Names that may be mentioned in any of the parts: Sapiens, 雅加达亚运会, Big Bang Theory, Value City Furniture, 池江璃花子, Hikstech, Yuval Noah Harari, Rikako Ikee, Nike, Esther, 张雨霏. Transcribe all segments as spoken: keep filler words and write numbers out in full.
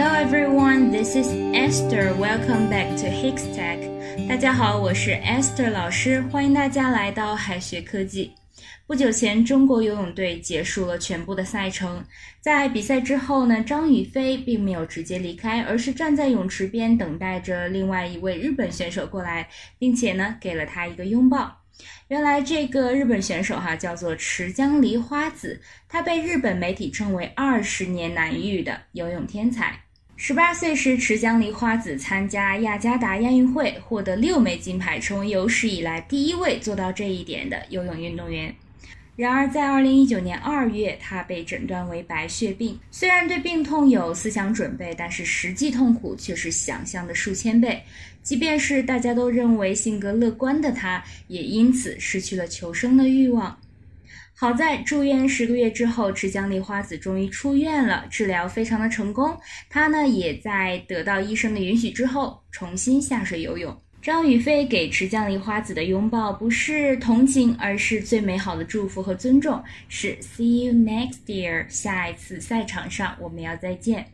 Hello everyone, this is Esther. Welcome back to Hikstech. 大家好，我是 Esther 老师，欢迎大家来到海学科技。不久前，中国游泳队结束了全部的赛程。在比赛之后呢，张雨霏并没有直接离开，而是站在泳池边等待着另外一位日本选手过来，并且呢，给了他一个拥抱。原来这个日本选手哈、啊、叫做池江璃花子，她被日本媒体称为二十年难遇的游泳天才。十八岁时，池江璃花子参加雅加达亚运会，获得六枚金牌，成为有史以来第一位做到这一点的游泳运动员。然而在二零一九年二月，她被诊断为白血病。虽然对病痛有思想准备，但是实际痛苦却是想象的数千倍。即便是大家都认为性格乐观的她，也因此失去了求生的欲望。好在住院十个月之后，池江璃花子终于出院了，治疗非常的成功。她呢，也在得到医生的允许之后，重新下水游泳。张雨霏给池江璃花子的拥抱不是同情，而是最美好的祝福和尊重，是 See you next year， 下一次赛场上我们要再见。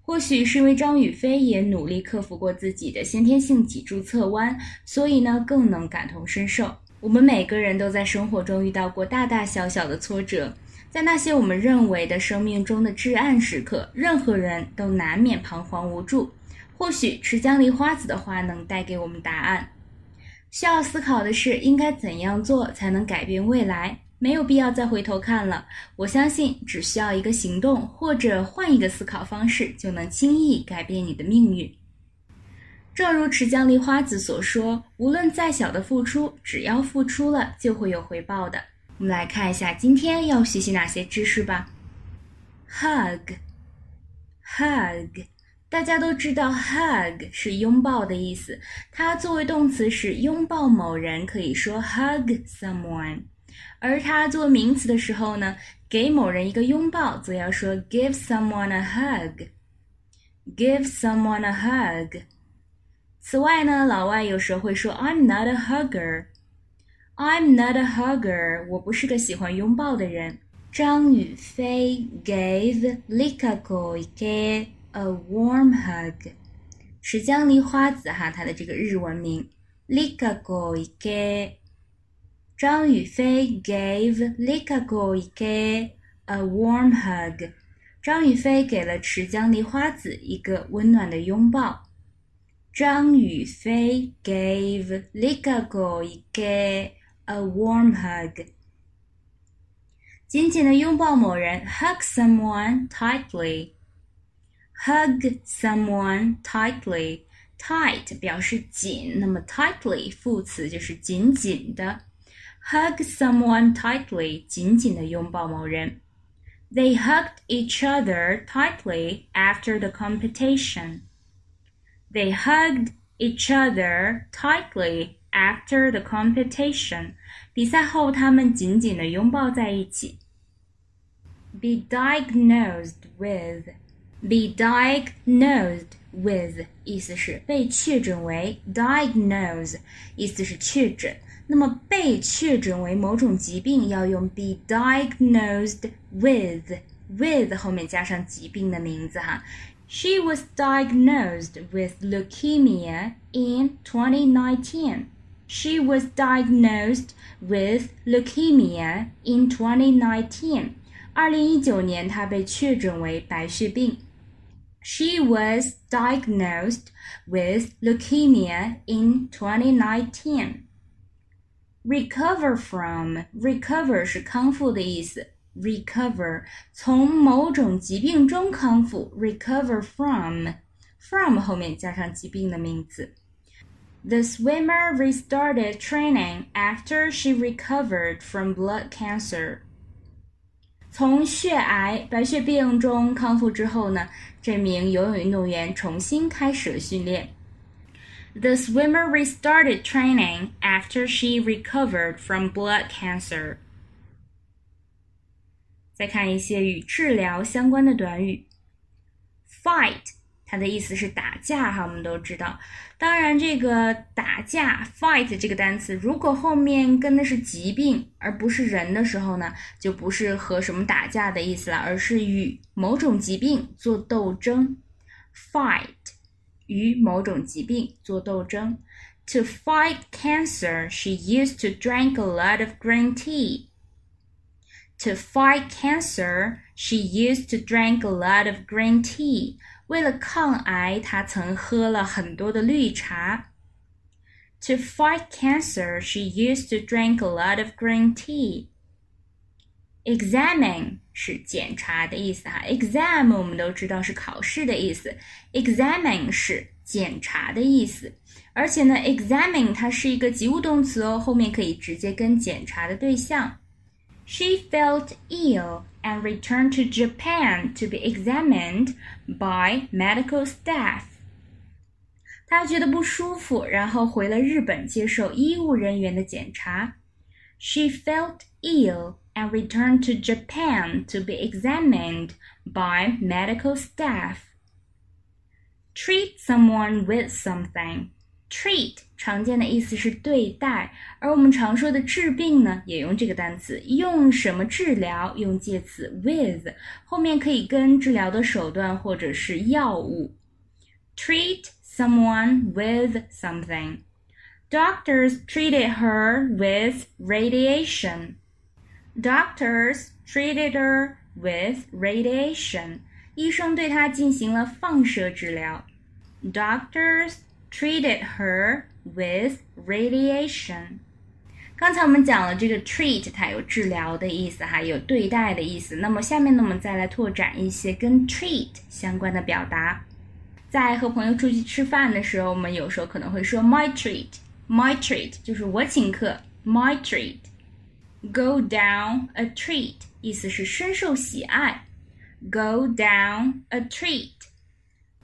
或许是因为张雨霏也努力克服过自己的先天性脊柱侧弯，所以呢更能感同身受。我们每个人都在生活中遇到过大大小小的挫折，在那些我们认为的生命中的至暗时刻，任何人都难免彷徨无助。或许池江璃花子的话能带给我们答案。需要思考的是，应该怎样做才能改变未来？没有必要再回头看了。我相信，只需要一个行动，或者换一个思考方式，就能轻易改变你的命运。正如池江璃花子所说，无论再小的付出，只要付出了，就会有回报的。我们来看一下今天要学习哪些知识吧。Hug, hug。大家都知道 hug 是拥抱的意思，它作为动词是拥抱某人，可以说 hug someone。而它作为名词的时候呢，给某人一个拥抱，则要说 give someone a hug。give someone a hug。此外呢，老外有时候会说 I'm not a hugger。I'm not a hugger， 我不是个喜欢拥抱的人。张雨霏 gave Rikako Ikee a warm hug。 池江璃花子哈，她的这个日文名 Rikako Ikee。 张雨霏 gave Rikako Ikee a warm hug。 张雨霏给了池江璃花子一个温暖的拥抱。张雨霏 gave Rikako Ikee a warm hug。 紧紧的拥抱某人， hug someone tightly。Hug someone tightly. Tight 表示紧，那么 tightly 副词就是紧紧的。Hug someone tightly， 紧紧的拥抱某人。They hugged each other tightly after the competition. They hugged each other tightly after the competition. 比赛后，他们紧紧的拥抱在一起。Be diagnosed with.Be diagnosed with 意思是被确诊为 diagnose 意思是确诊，那么被确诊为某种疾病要用 be diagnosed with with 后面加上疾病的名字哈。She was diagnosed with leukemia in twenty nineteen. She was diagnosed with leukemia in twenty nineteen. 二零一九年她被确诊为白血病。She was diagnosed with leukemia in twenty nineteen. Recover from, recover 是康复的意思。Recover 从某种疾病中康复。Recover from, from 后面加上疾病的名字。The swimmer restarted training after she recovered from blood cancer. 从血癌、白血病中康复之后呢，这名游泳运动员重新开始了训练。The swimmer restarted training after she recovered from blood cancer. 再看一些与治疗相关的短语。Fight，它的意思是打架哈，我们都知道。当然这个打架 fight 这个单词如果后面跟的是疾病而不是人的时候呢，就不是和什么打架的意思了，而是与某种疾病做斗争。 fight 与某种疾病做斗争。 To fight cancer, she used to drink a lot of green tea. To fight cancer, she used to drink a lot of green tea. 为了抗癌，她曾喝了很多的绿茶。To fight cancer, she used to drink a lot of green tea. Examine 是检查的意思哈 ，exam 我们都知道是考试的意思 ，examine 是检查的意思。而且呢 ，examine 它是一个及物动词哦，后面可以直接跟检查的对象。She felt ill and returned to Japan to be examined by medical staff. 她觉得不舒服，然后回了日本接受医务人员的检查。She felt ill and returned to Japan to be examined by medical staff. Treat someone with something. Treat 常见的意思是对待，而我们常说的治病呢，也用这个单词。用什么治疗？用介词 with， 后面可以跟治疗的手段或者是药物。Treat someone with something. Doctors treated her with radiation. Doctors treated her with radiation. 医生对她进行了放射治疗。Doctors treated her with radiation. 刚才我们讲了这个 treat 它有治疗的意思哈，有对待的意思。那么下面呢，我们再来拓展一些跟 treat 相关的表达。在和朋友出去吃饭的时候，我们有时候可能会说 my treat, my treat 就是我请客 ，my treat. Go down a treat 意思是深受喜爱 ，go down a treat.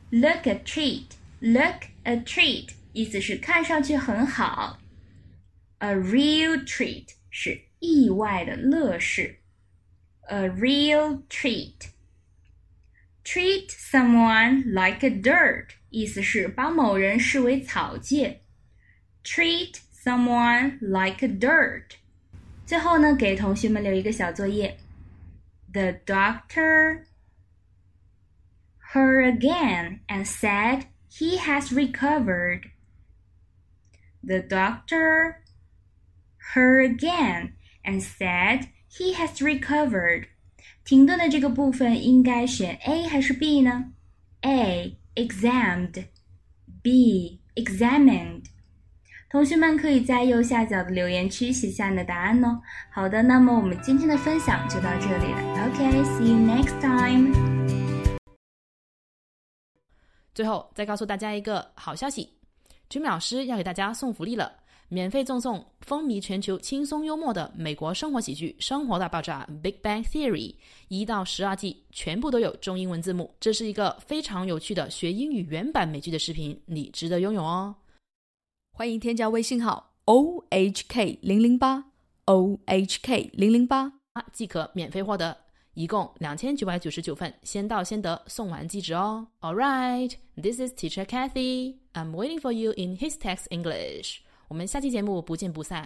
Look a treat, look. A treat 意思是看上去很好 ，a real treat 是意外的乐事 ，a real treat。Treat someone like a dirt 意思是把某人视为草芥 ，treat someone like a dirt。最后呢，给同学们留一个小作业 ，The doctor heard again and said。He has recovered. The doctor heard again and said he has recovered. 停顿的这个部分应该选 A 还是 B 呢 ？A. Examined. B. Examined. 同学们可以在右下角的留言区写下你的答案哦。好的，那么我们今天的分享就到这里了。Okay, see you next time. 最后再告诉大家一个好消息，君米老师要给大家送福利了，免费赠送风靡全球轻松幽默的美国生活喜剧《生活大爆炸》Big Bang Theory 一到十二季全部都有中英文字幕，这是一个非常有趣的学英语原版美剧的视频，你值得拥有哦！欢迎添加微信号 O H K 零零八 O H K 零零八 即可免费获得。一共两千九百九十九份，先到先得，送完即止哦。All right, this is Teacher Kathy. I'm waiting for you in Hikstech English. 我们下期节目不见不散。